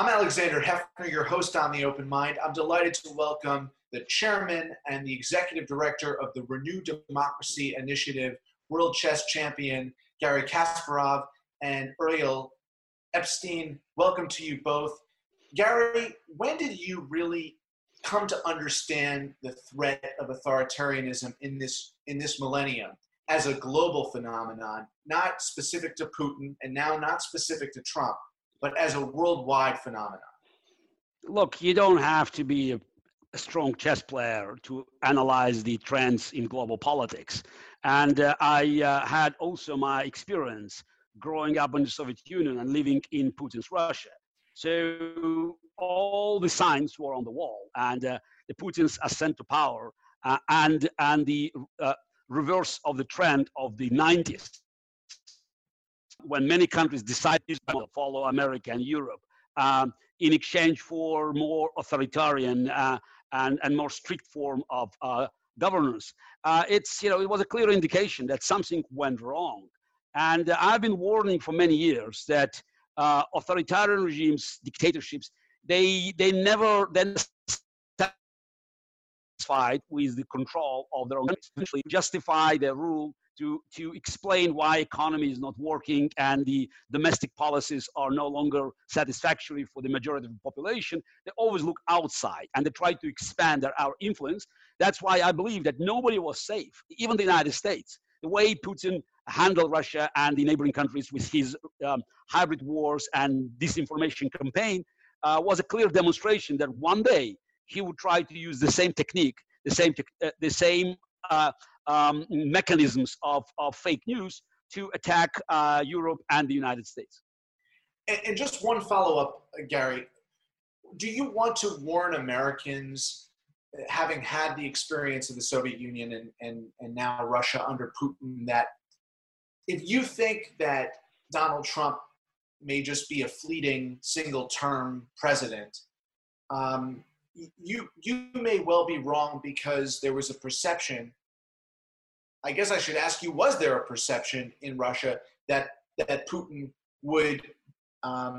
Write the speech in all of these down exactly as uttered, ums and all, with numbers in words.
I'm Alexander Hefner, your host on The Open Mind. I'm delighted to welcome the chairman and the executive director of the Renew Democracy Initiative, world chess champion Gary Kasparov and Uriel Epshtein. Welcome to you both. Gary, when did you really come to understand the threat of authoritarianism in this, in this millennium as a global phenomenon, not specific to Putin and now not specific to Trump, but as a worldwide phenomenon? Look, you don't have to be a, a strong chess player to analyze the trends in global politics. And uh, I uh, had also my experience growing up in the Soviet Union and living in Putin's Russia. So all the signs were on the wall, and uh, the Putin's ascent to power uh, and, and the uh, reverse of the trend of the nineties. When many countries decided to follow America and Europe um, in exchange for more authoritarian uh, and, and more strict form of uh, governance. Uh, it's, you know, it was a clear indication that something went wrong. And uh, I've been warning for many years that uh, authoritarian regimes, dictatorships, they, they never then satisfied with the control of their own countries, eventually justify their rule To, to explain why economy is not working and the domestic policies are no longer satisfactory for the majority of the population. They always look outside and they try to expand their, our influence. That's why I believe that nobody was safe, even the United States. The way Putin handled Russia and the neighboring countries with his um, hybrid wars and disinformation campaign uh, was a clear demonstration that one day he would try to use the same technique, the same, te- uh, the same uh, Um, mechanisms of, of fake news to attack uh, Europe and the United States. And, and just one follow-up, Gary. Do you want to warn Americans, having had the experience of the Soviet Union and, and, and now Russia under Putin, that if you think that Donald Trump may just be a fleeting single-term president, um, you, you may well be wrong, because there was a perception, I guess I should ask you, was there a perception in Russia that that Putin would um,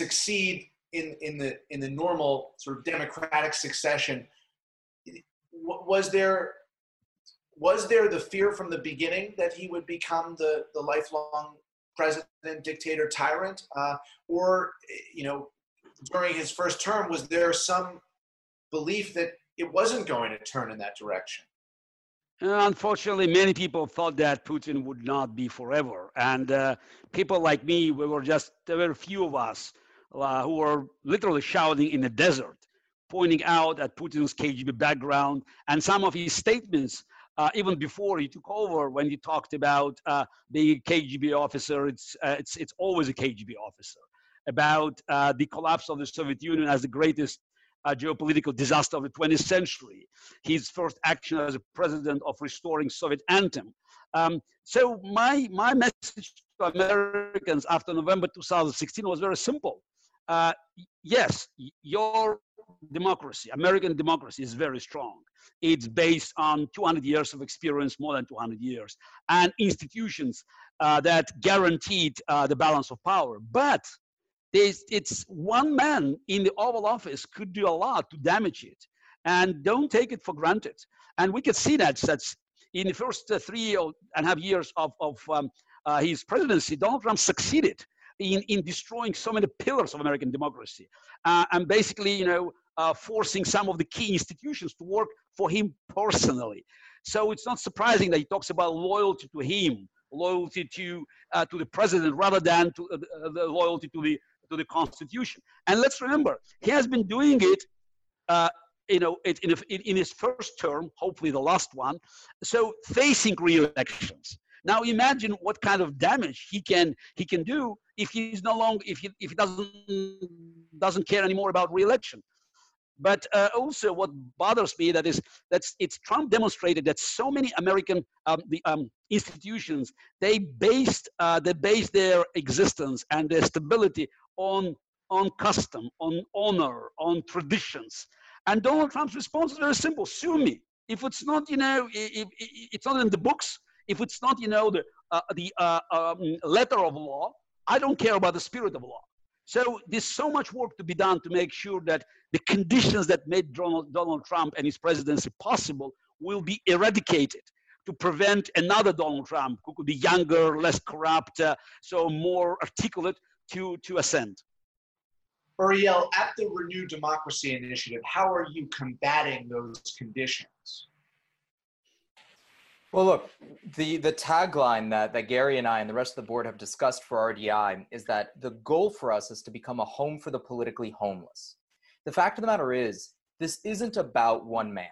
succeed in, in the in the normal sort of democratic succession? Was there was there the fear from the beginning that he would become the, the lifelong president, dictator, tyrant? Uh, or, you know, during his first term, was there some belief that it wasn't going to turn in that direction? Unfortunately, many people thought that Putin would not be forever. And uh, people like me, we were just, there were a few of us uh, who were literally shouting in the desert, pointing out at Putin's K G B background and some of his statements, uh, even before he took over, when he talked about uh, being a K G B officer, it's, uh, it's, it's always a K G B officer, about uh, the collapse of the Soviet Union as the greatest a geopolitical disaster of the twentieth century, his first action as a president of restoring Soviet anthem. Um, so my, my message to Americans after November two thousand sixteen was very simple. Uh, yes, your democracy, American democracy, is very strong. It's based on two hundred years of experience, more than two hundred years, and institutions uh, that guaranteed uh, the balance of power. But It's, it's one man in the Oval Office could do a lot to damage it. and don't take it for granted. And we could see that that's in the first three and a half years of, of um, uh, his presidency, Donald Trump succeeded in, in destroying so many pillars of American democracy, uh, and basically, you know, uh, forcing some of the key institutions to work for him personally. So it's not surprising that he talks about loyalty to him, loyalty to uh, to the president, rather than to uh, the loyalty to the to the Constitution. And let's remember, he has been doing it, uh, you know, it, in, in his first term, hopefully the last one. So facing re-elections. Now imagine what kind of damage he can he can do if he's no longer if he if he doesn't doesn't care anymore about re-election. But uh, also, what bothers me that is that it's Trump demonstrated that so many American um, the, um, institutions, they based uh, they based their existence and their stability on on custom, on honor, on traditions. And Donald Trump's response is very simple: sue me. If it's not, you know, if, if it's not in the books, if it's not, you know, the uh, the uh, um, letter of law, I don't care about the spirit of law. So there's so much work to be done to make sure that the conditions that made Donald, Donald Trump and his presidency possible will be eradicated, to prevent another Donald Trump who could be younger, less corrupt, uh, so more articulate to, to ascend. Uriel, at the Renew Democracy Initiative, how are you combating those conditions? Well, look, the, the tagline that, that Gary and I and the rest of the board have discussed for R D I is that the goal for us is to become a home for the politically homeless. The fact of the matter is, this isn't about one man.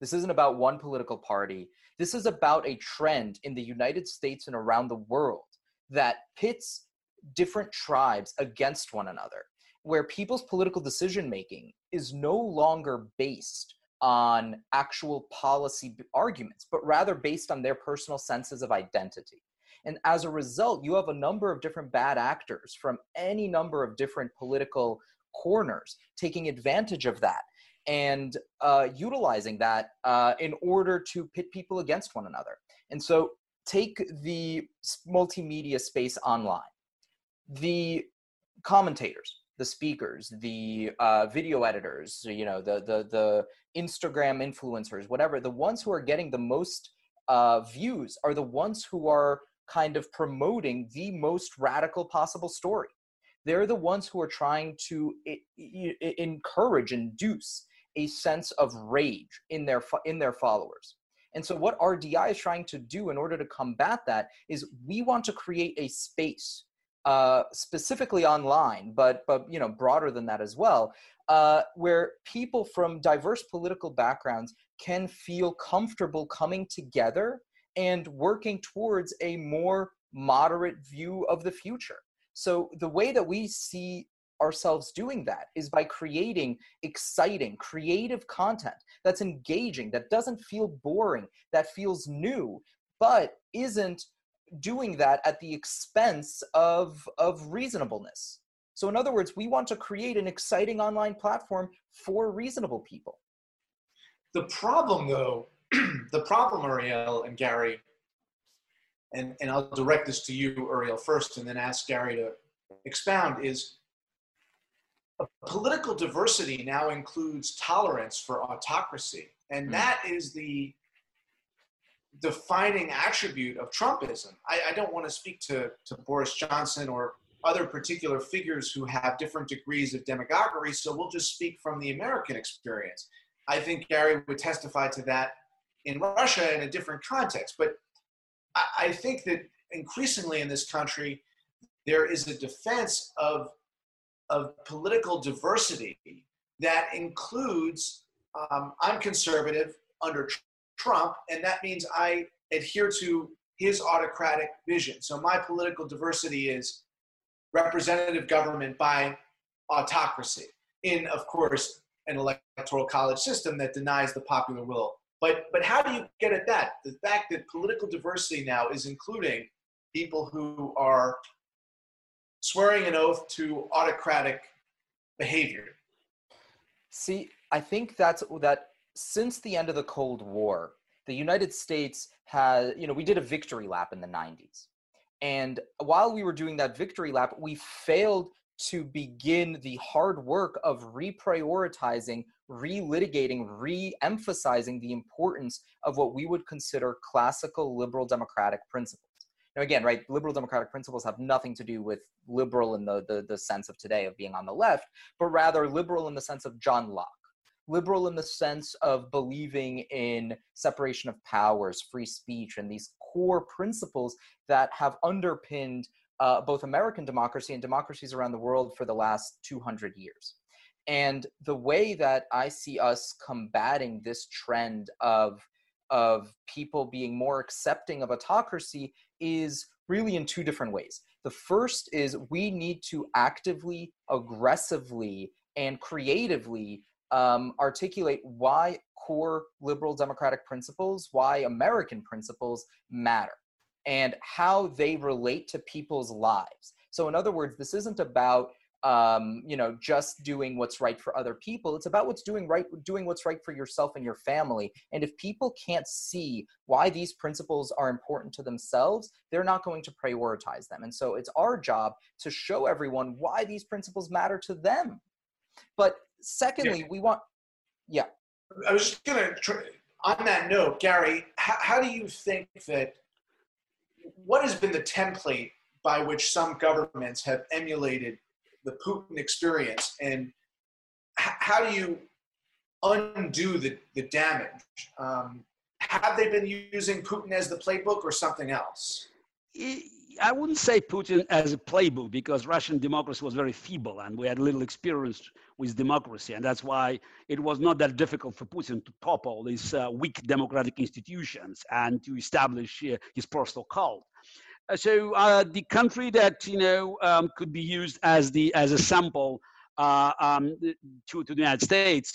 This isn't about one political party. This is about a trend in the United States and around the world that pits different tribes against one another, where people's political decision-making is no longer based on actual policy arguments, but rather based on their personal senses of identity. And as a result, you have a number of different bad actors from any number of different political corners taking advantage of that and uh, utilizing that uh, in order to pit people against one another. And so take the multimedia space online, the commentators, the speakers, the uh, video editors, you know, the, the, the Instagram influencers, whatever, the ones who are getting the most uh, views are the ones who are kind of promoting the most radical possible story. They're the ones who are trying to I- I- encourage, induce a sense of rage in their, fo- in their followers. And so what R D I is trying to do in order to combat that is we want to create a space Uh, specifically online, but but you know broader than that as well, uh, where people from diverse political backgrounds can feel comfortable coming together and working towards a more moderate view of the future. So the way that we see ourselves doing that is by creating exciting, creative content that's engaging, that doesn't feel boring, that feels new, but isn't doing that at the expense of, of reasonableness. So in other words, we want to create an exciting online platform for reasonable people. The problem though, the problem, Uriel and Gary, and, and I'll direct this to you, Uriel, first, and then ask Gary to expound, is political diversity now includes tolerance for autocracy. And mm-hmm. that is the defining attribute of Trumpism. I, I don't want to speak to, to Boris Johnson or other particular figures who have different degrees of demagoguery, so we'll just speak from the American experience. I think Gary would testify to that in Russia in a different context, but I, I think that increasingly in this country, there is a defense of, of political diversity that includes, um, I'm conservative under Trump, Trump, and that means I adhere to his autocratic vision. So my political diversity is representative government by autocracy in, of course, an electoral college system that denies the popular will. But, but how do you get at that? The fact that political diversity now is including people who are swearing an oath to autocratic behavior. See, I think that's that. Since the end of the Cold War, the United States has, you know, we did a victory lap in the nineties. And while we were doing that victory lap, we failed to begin the hard work of reprioritizing, relitigating, re-emphasizing the importance of what we would consider classical liberal democratic principles. Now, again, right, liberal democratic principles have nothing to do with liberal in the, the, the sense of today of being on the left, but rather liberal in the sense of John Locke, liberal in the sense of believing in separation of powers, free speech, and these core principles that have underpinned Uh, both American democracy and democracies around the world for the last two hundred years. And the way that I see us combating this trend of, of people being more accepting of autocracy is really in two different ways. The first is we need to actively, aggressively, and creatively um, articulate why core liberal democratic principles, why American principles matter, and how they relate to people's lives. So in other words, this isn't about um, you know, just doing what's right for other people. It's about what's doing right, doing what's right for yourself and your family. And if people can't see why these principles are important to themselves, they're not going to prioritize them. And so it's our job to show everyone why these principles matter to them. But secondly, yeah. we want, yeah. I was just gonna, try, on that note, Gary, how, how do you think that, what has been the template by which some governments have emulated the Putin experience, and how do you undo the, the damage? Um, have they been using Putin as the playbook or something else? I wouldn't say Putin as a playbook, because Russian democracy was very feeble and we had little experience with democracy. And that's why it was not that difficult for Putin to topple these uh, weak democratic institutions and to establish uh, his personal cult. Uh, so uh, the country that, you know, um, could be used as the as a sample uh, um, to, to the United States,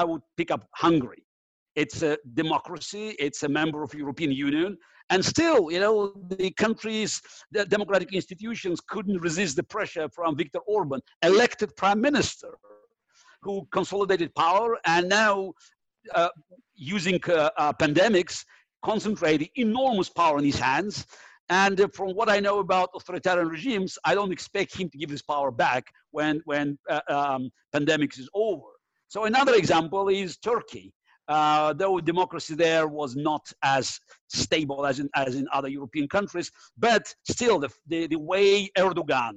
I would pick up Hungary. It's a democracy, it's a member of the European Union. And still, you know, the country's the democratic institutions couldn't resist the pressure from Viktor Orbán, elected prime minister, who consolidated power and now, uh, using uh, uh, pandemics, concentrated enormous power in his hands. And uh, from what I know about authoritarian regimes, I don't expect him to give this power back when, when uh, um, pandemics is over. So another example is Turkey. Uh, though democracy there was not as stable as in, as in other European countries, but still the, the, the way Erdogan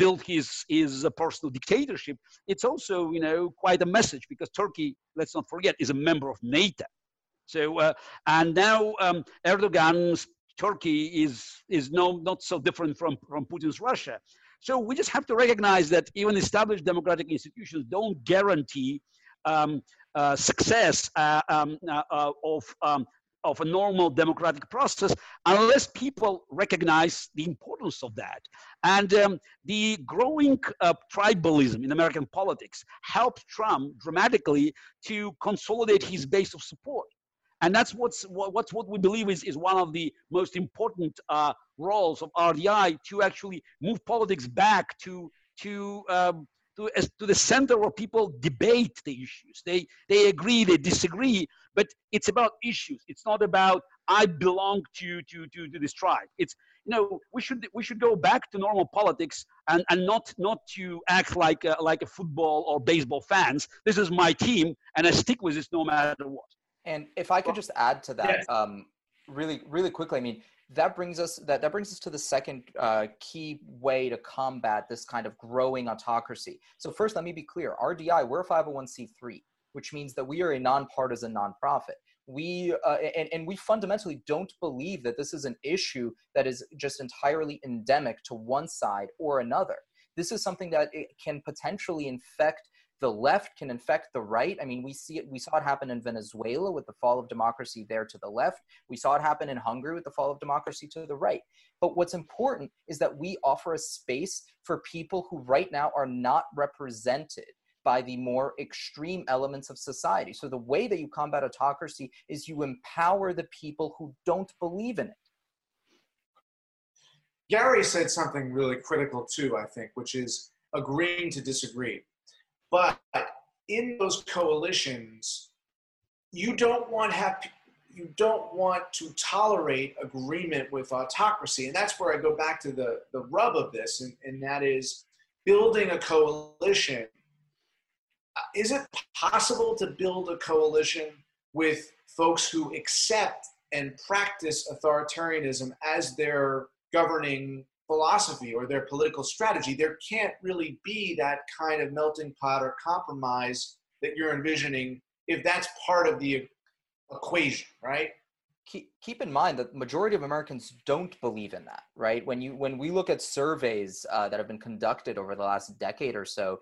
built his, his personal dictatorship, it's also, you know, quite a message, because Turkey, let's not forget, is a member of NATO. So, uh, and now um, Erdogan's Turkey is, is no, not so different from, from Putin's Russia. So we just have to recognize that even established democratic institutions don't guarantee Um, uh, success uh, um, uh, uh, of, um, of a normal democratic process unless people recognize the importance of that. And um, the growing uh, tribalism in American politics helped Trump dramatically to consolidate his base of support. And that's what's, what, what's what we believe is, is one of the most important uh, roles of R D I, to actually move politics back to, to um, To, as to the center where people debate the issues. They, they agree, they disagree, but it's about issues. It's not about, I belong to, to, to, to this tribe. It's, you know, we should, we should go back to normal politics and, and not, not to act like a, like a football or baseball fans. This is my team, and I stick with this no matter what. And if I could just add to that, yes. um, really, really quickly, I mean, That brings us that, that brings us to the second uh, key way to combat this kind of growing autocracy. So first, let me be clear. R D I, we're a five oh one c three, which means that we are a nonpartisan nonprofit. We uh, and, and we fundamentally don't believe that this is an issue that is just entirely endemic to one side or another. This is something that it can potentially infect the left, can infect the right. I mean, we see it, we saw it happen in Venezuela with the fall of democracy there to the left. We saw it happen in Hungary with the fall of democracy to the right. But what's important is that we offer a space for people who right now are not represented by the more extreme elements of society. So the way that you combat autocracy is you empower the people who don't believe in it. Gary said something really critical too, I think, which is agreeing to disagree. But in those coalitions, you don't want have you don't want to tolerate agreement with autocracy, and that's where I go back to the the rub of this, and, and that is building a coalition, is it possible to build a coalition with folks who accept and practice authoritarianism as their governing philosophy or their political strategy? There can't really be that kind of melting pot or compromise that you're envisioning if that's part of the equation, right? Keep, keep in mind that the majority of Americans don't believe in that, right? When you when we look at surveys uh, that have been conducted over the last decade or so,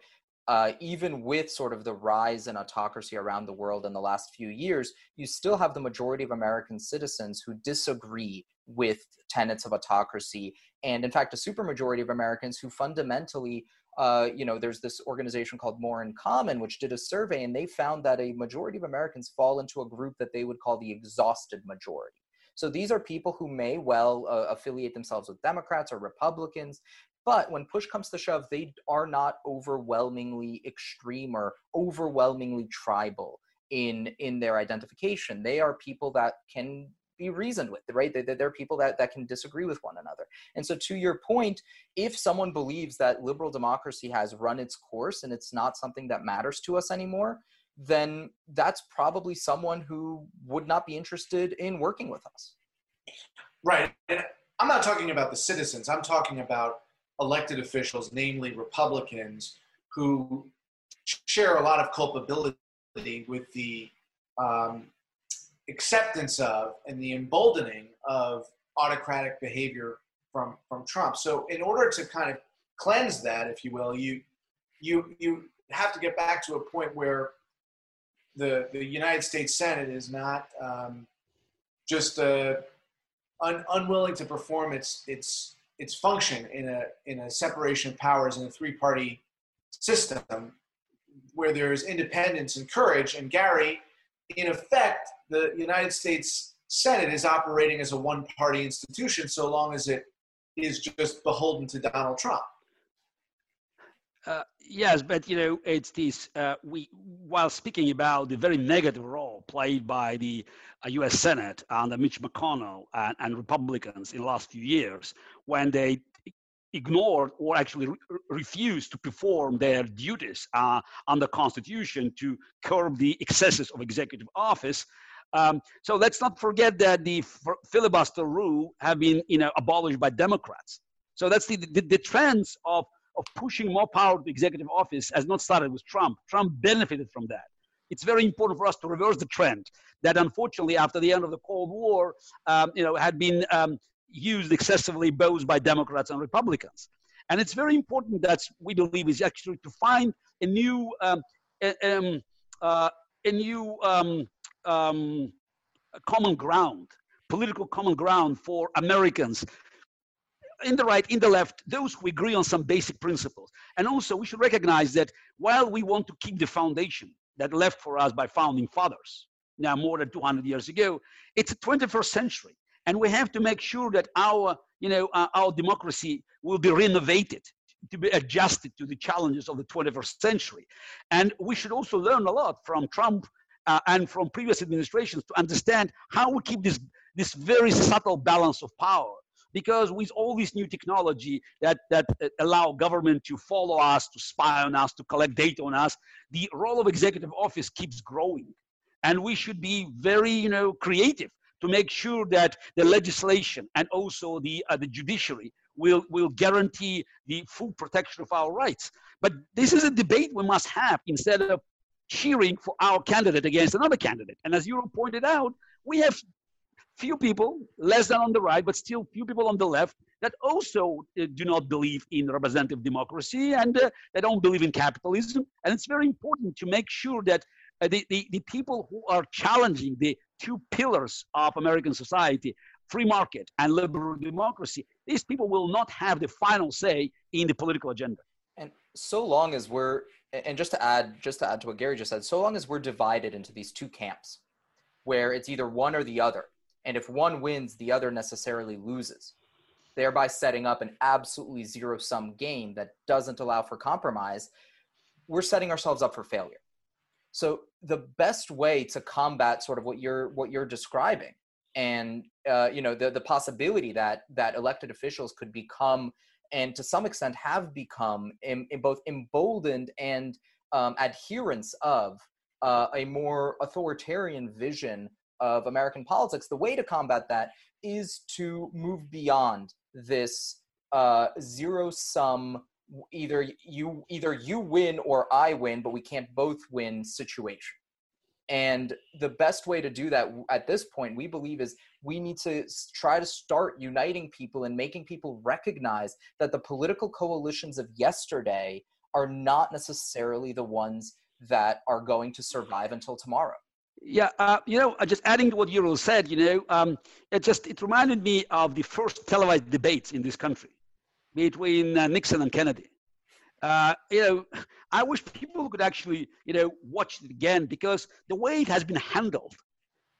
uh, even with sort of the rise in autocracy around the world in the last few years, you still have the majority of American citizens who disagree with tenets of autocracy. And in fact, a supermajority of Americans who fundamentally, uh, you know, there's this organization called More in Common, which did a survey, and they found that a majority of Americans fall into a group that they would call the exhausted majority. So these are people who may well uh, affiliate themselves with Democrats or Republicans, but when push comes to shove, they are not overwhelmingly extreme or overwhelmingly tribal in, in their identification. They are people that can be reasoned with, right? They're, they're people that, that can disagree with one another. And so to your point, if someone believes that liberal democracy has run its course and it's not something that matters to us anymore, then that's probably someone who would not be interested in working with us. Right. And I'm not talking about the citizens. I'm talking about elected officials, namely Republicans, who share a lot of culpability with the um, acceptance of and the emboldening of autocratic behavior from, from Trump. So in order to kind of cleanse that, if you will, you you you have to get back to a point where the, the United States Senate is not um, just uh, un, unwilling to perform its its its function in a in a separation of powers in a three-party system where there is independence and courage. And Gary, in effect, the United States Senate is operating as a one-party institution so long as it is just beholden to Donald Trump. Uh, yes, but you know, it's this, uh, we, while speaking about the very negative role played by the uh, U S Senate under Mitch McConnell and, and Republicans in the last few years, when they ignored or actually re- refused to perform their duties uh, under the Constitution to curb the excesses of executive office. Um, so let's not forget that the f- filibuster rule have been, you know, abolished by Democrats. So that's the the, the trends of, of pushing more power to the executive office has not started with Trump. Trump benefited from that. It's very important for us to reverse the trend that, unfortunately, after the end of the Cold War, um, you know, had been um, used excessively both by Democrats and Republicans. And it's very important that we believe is actually to find a new um, a, um, uh, a new um, um, common ground, political common ground for Americans in the right, in the left, those who agree on some basic principles. And also we should recognize that while we want to keep the foundation that left for us by founding fathers, now more than two hundred years ago, it's the twenty-first century. And we have to make sure that our, you know, uh, our democracy will be renovated to be adjusted to the challenges of the twenty-first century. And we should also learn a lot from Trump uh, and from previous administrations to understand how we keep this, this very subtle balance of power. Because with all this new technology that, that allow government to follow us, to spy on us, to collect data on us, the role of executive office keeps growing. And we should be very, you know, creative to make sure that the legislation and also the uh, the judiciary will, will guarantee the full protection of our rights. But this is a debate we must have instead of cheering for our candidate against another candidate. And as you pointed out, we have few people, less than on the right, but still few people on the left that also uh, do not believe in representative democracy and uh, they don't believe in capitalism. And it's very important to make sure that uh, the, the, the people who are challenging the two pillars of American society, free market and liberal democracy, these people will not have the final say in the political agenda. And so long as we're, and just to add, just to add to what Gary just said, so long as we're divided into these two camps where it's either one or the other, and if one wins, the other necessarily loses, thereby setting up an absolutely zero-sum game that doesn't allow for compromise, we're setting ourselves up for failure. So the best way to combat sort of what you're what you're describing, and uh, you know, the the possibility that that elected officials could become and to some extent have become in, in both emboldened and um, adherents of uh, a more authoritarian vision of American politics. The way to combat that is to move beyond this uh, zero-sum, either you either you win or I win, but we can't both win situation. And the best way to do that at this point, we believe, is we need to try to start uniting people and making people recognize that the political coalitions of yesterday are not necessarily the ones that are going to survive until tomorrow. Yeah, uh, you know, just adding to what Uriel said, you know, um, it just it reminded me of the first televised debates in this country between uh, Nixon and Kennedy. Uh, you know, I wish people could actually, you know, watch it again, because the way it has been handled,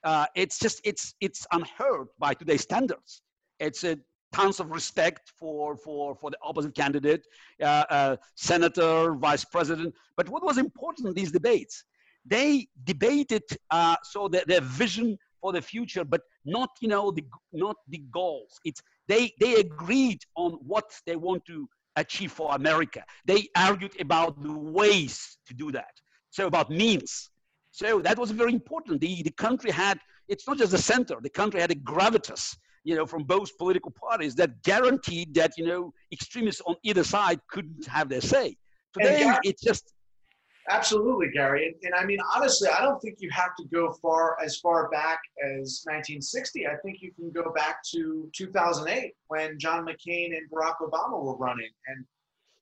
uh, it's just, it's it's unheard by today's standards. It's a tons of respect for for for the opposite candidate, uh, uh, senator, vice president. But what was important in these debates, they debated uh, so that their vision for the future, but not, you know, the not the goals. It's they they agreed on what they want to achieve for America. They argued about the ways to do that, so about means. So that was very important. The, the country had, it's not just the center, the country had a gravitas, you know, from both political parties that guaranteed that, you know, extremists on either side couldn't have their say. Today, Gary, it's just... Absolutely, Gary. And, and I mean, honestly, I don't think you have to go far as far back as nineteen sixty. I think you can go back to two thousand eight when John McCain and Barack Obama were running. And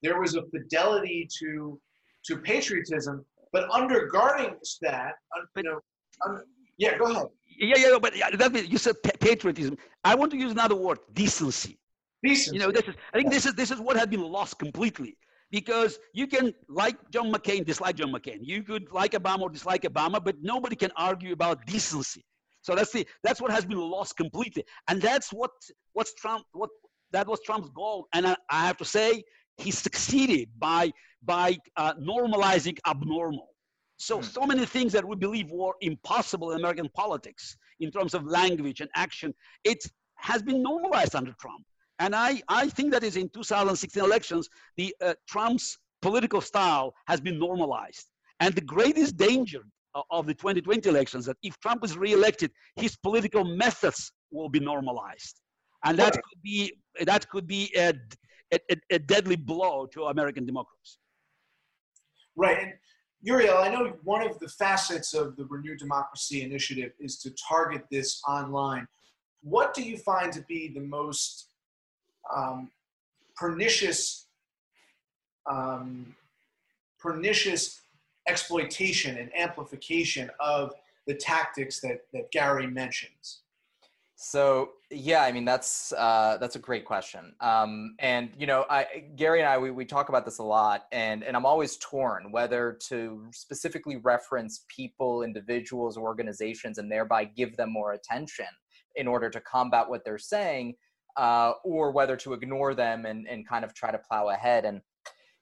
there was a fidelity to to patriotism, but undergirding that, you know, under, yeah, go ahead. Yeah, yeah, but that, you said patriotism. I want to use another word, decency. Decency. You know, this is, I think this is this is what had been lost completely. Because you can like John McCain, dislike John McCain. You could like Obama or dislike Obama, but nobody can argue about decency. So that's the that's what has been lost completely, and that's what what's Trump what that was Trump's goal. And I, I have to say, he succeeded by by uh, normalizing abnormal. So mm-hmm. so many things that we believe were impossible in American politics in terms of language and action, it has been normalized under Trump. And I, I think that is in two thousand sixteen elections, the uh, Trump's political style has been normalized. And the greatest danger of the twenty twenty elections, that if Trump is reelected, his political methods will be normalized. And that could be, that could be a, a, a deadly blow to American democracy. Right. And Uriel, I know one of the facets of the Renew Democracy Initiative is to target this online. What do you find to be the most Um, pernicious, um, pernicious exploitation and amplification of the tactics that, that Gary mentions? So, yeah, I mean, that's, uh, that's a great question. Um, and, you know, I, Gary and I, we, we talk about this a lot, and, and I'm always torn whether to specifically reference people, individuals, organizations, and thereby give them more attention in order to combat what they're saying, Uh, or whether to ignore them and, and kind of try to plow ahead. And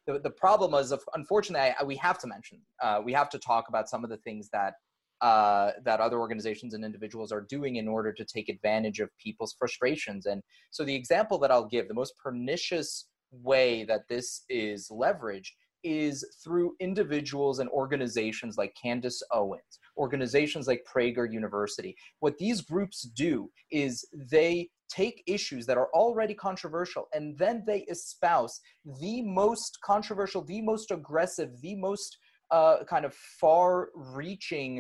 the, the problem is, unfortunately, I, we have to mention, uh, we have to talk about some of the things that uh, that other organizations and individuals are doing in order to take advantage of people's frustrations. And so the example that I'll give, the most pernicious way that this is leveraged is through individuals and organizations like Candace Owens, organizations like Prager University. What these groups do is they take issues that are already controversial, and then they espouse the most controversial, the most aggressive, the most uh, kind of far-reaching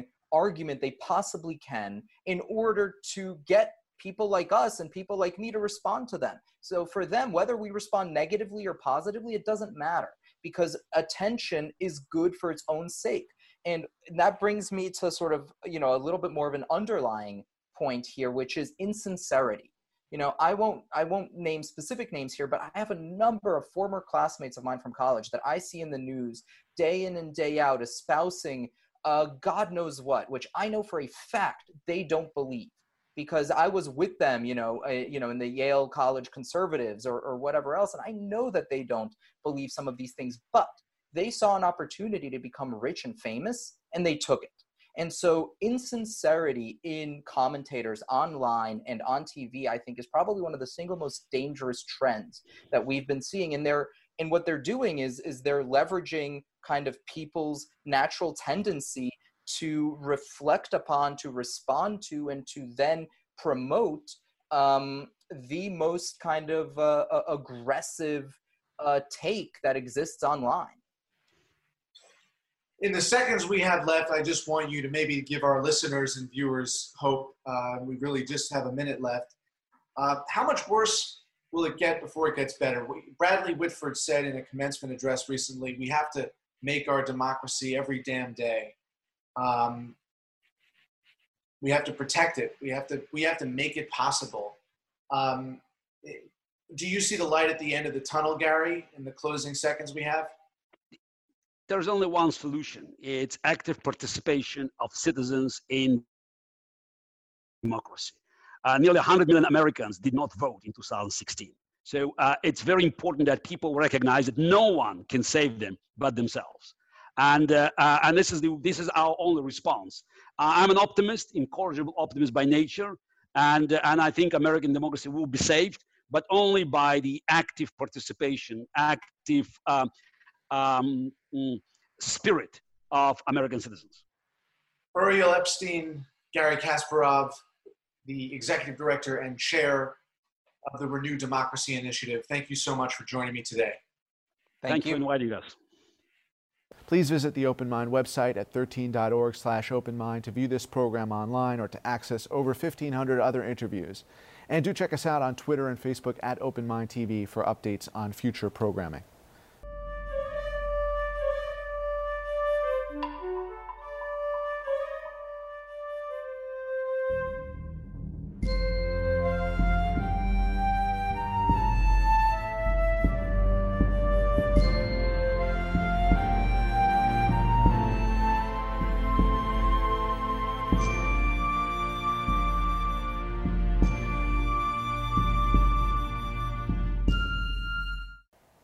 argument they possibly can in order to get people like us and people like me to respond to them. So for them, whether we respond negatively or positively, it doesn't matter, because attention is good for its own sake. And that brings me to sort of, you know, a little bit more of an underlying point here, which is insincerity. You know, I won't I won't name specific names here, but I have a number of former classmates of mine from college that I see in the news day in and day out espousing uh, God knows what, which I know for a fact they don't believe, because I was with them, you know, uh, you know, in the Yale College conservatives or, or whatever else, and I know that they don't believe some of these things, but they saw an opportunity to become rich and famous, and they took it. And so insincerity in commentators online and on T V, I think, is probably one of the single most dangerous trends that we've been seeing. And they're, and what they're doing is, is they're leveraging kind of people's natural tendency to reflect upon, to respond to, and to then promote um, the most kind of uh, aggressive uh, take that exists online. In the seconds we have left, I just want you to maybe give our listeners and viewers hope. Uh, we really just have a minute left. Uh, how much worse will it get before it gets better? We, Bradley Whitford said in a commencement address recently, we have to make our democracy every damn day. Um, we have to protect it. We have to, we have to make it possible. Um, do you see the light at the end of the tunnel, Gary, in the closing seconds we have? There's only one solution. It's active participation of citizens in democracy. Uh, nearly one hundred million Americans did not vote in two thousand sixteen. So uh, it's very important that people recognize that no one can save them but themselves. And, uh, uh, and this, is the, this is our only response. Uh, I'm an optimist, incorrigible optimist by nature. And, uh, and I think American democracy will be saved, but only by the active participation, active, um, Um, spirit of American citizens. Uriel Epshtein, Gary Kasparov, the executive director and chair of the Renew Democracy Initiative. Thank you so much for joining me today. Thank, Thank you. you for inviting us. Please visit the Open Mind website at thirteen dot org slash open mind to view this program online or to access over fifteen hundred other interviews. And do check us out on Twitter and Facebook at Open Mind T V for updates on future programming.